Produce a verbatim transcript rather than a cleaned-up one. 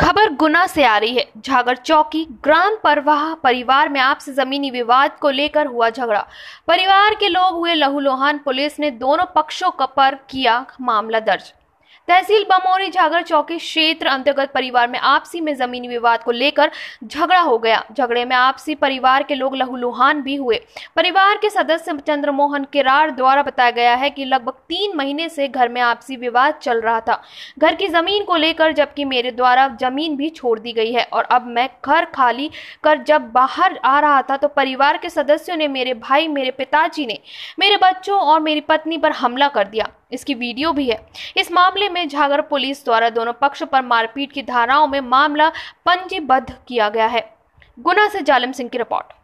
खबर गुना से आ रही है। झागर चौकी ग्राम परवाह परिवार में आपसी जमीनी विवाद को लेकर हुआ झगड़ा। परिवार के लोग हुए लहूलुहान। पुलिस ने दोनों पक्षों पर किया मामला दर्ज। तहसील बमोरी झागर चौकी क्षेत्र अंतर्गत परिवार में आपसी में जमीनी विवाद को लेकर झगड़ा हो गया। झगड़े में आपसी परिवार के लोग लहूलुहान भी हुए। परिवार के सदस्य चंद्र मोहन किरार द्वारा बताया गया है कि लगभग तीन महीने से घर में आपसी विवाद चल रहा था, घर की जमीन को लेकर, जबकि मेरे द्वारा जमीन भी छोड़ दी गई है। और अब मैं घर खाली कर जब बाहर आ रहा था तो परिवार के सदस्यों ने, मेरे भाई, मेरे पिताजी ने मेरे बच्चों और मेरी पत्नी पर हमला कर दिया। इसकी वीडियो भी है। इस मामले में झागर पुलिस द्वारा दोनों पक्षों पर मारपीट की धाराओं में मामला पंजीबद्ध किया गया है। गुना से जालिम सिंह की रिपोर्ट।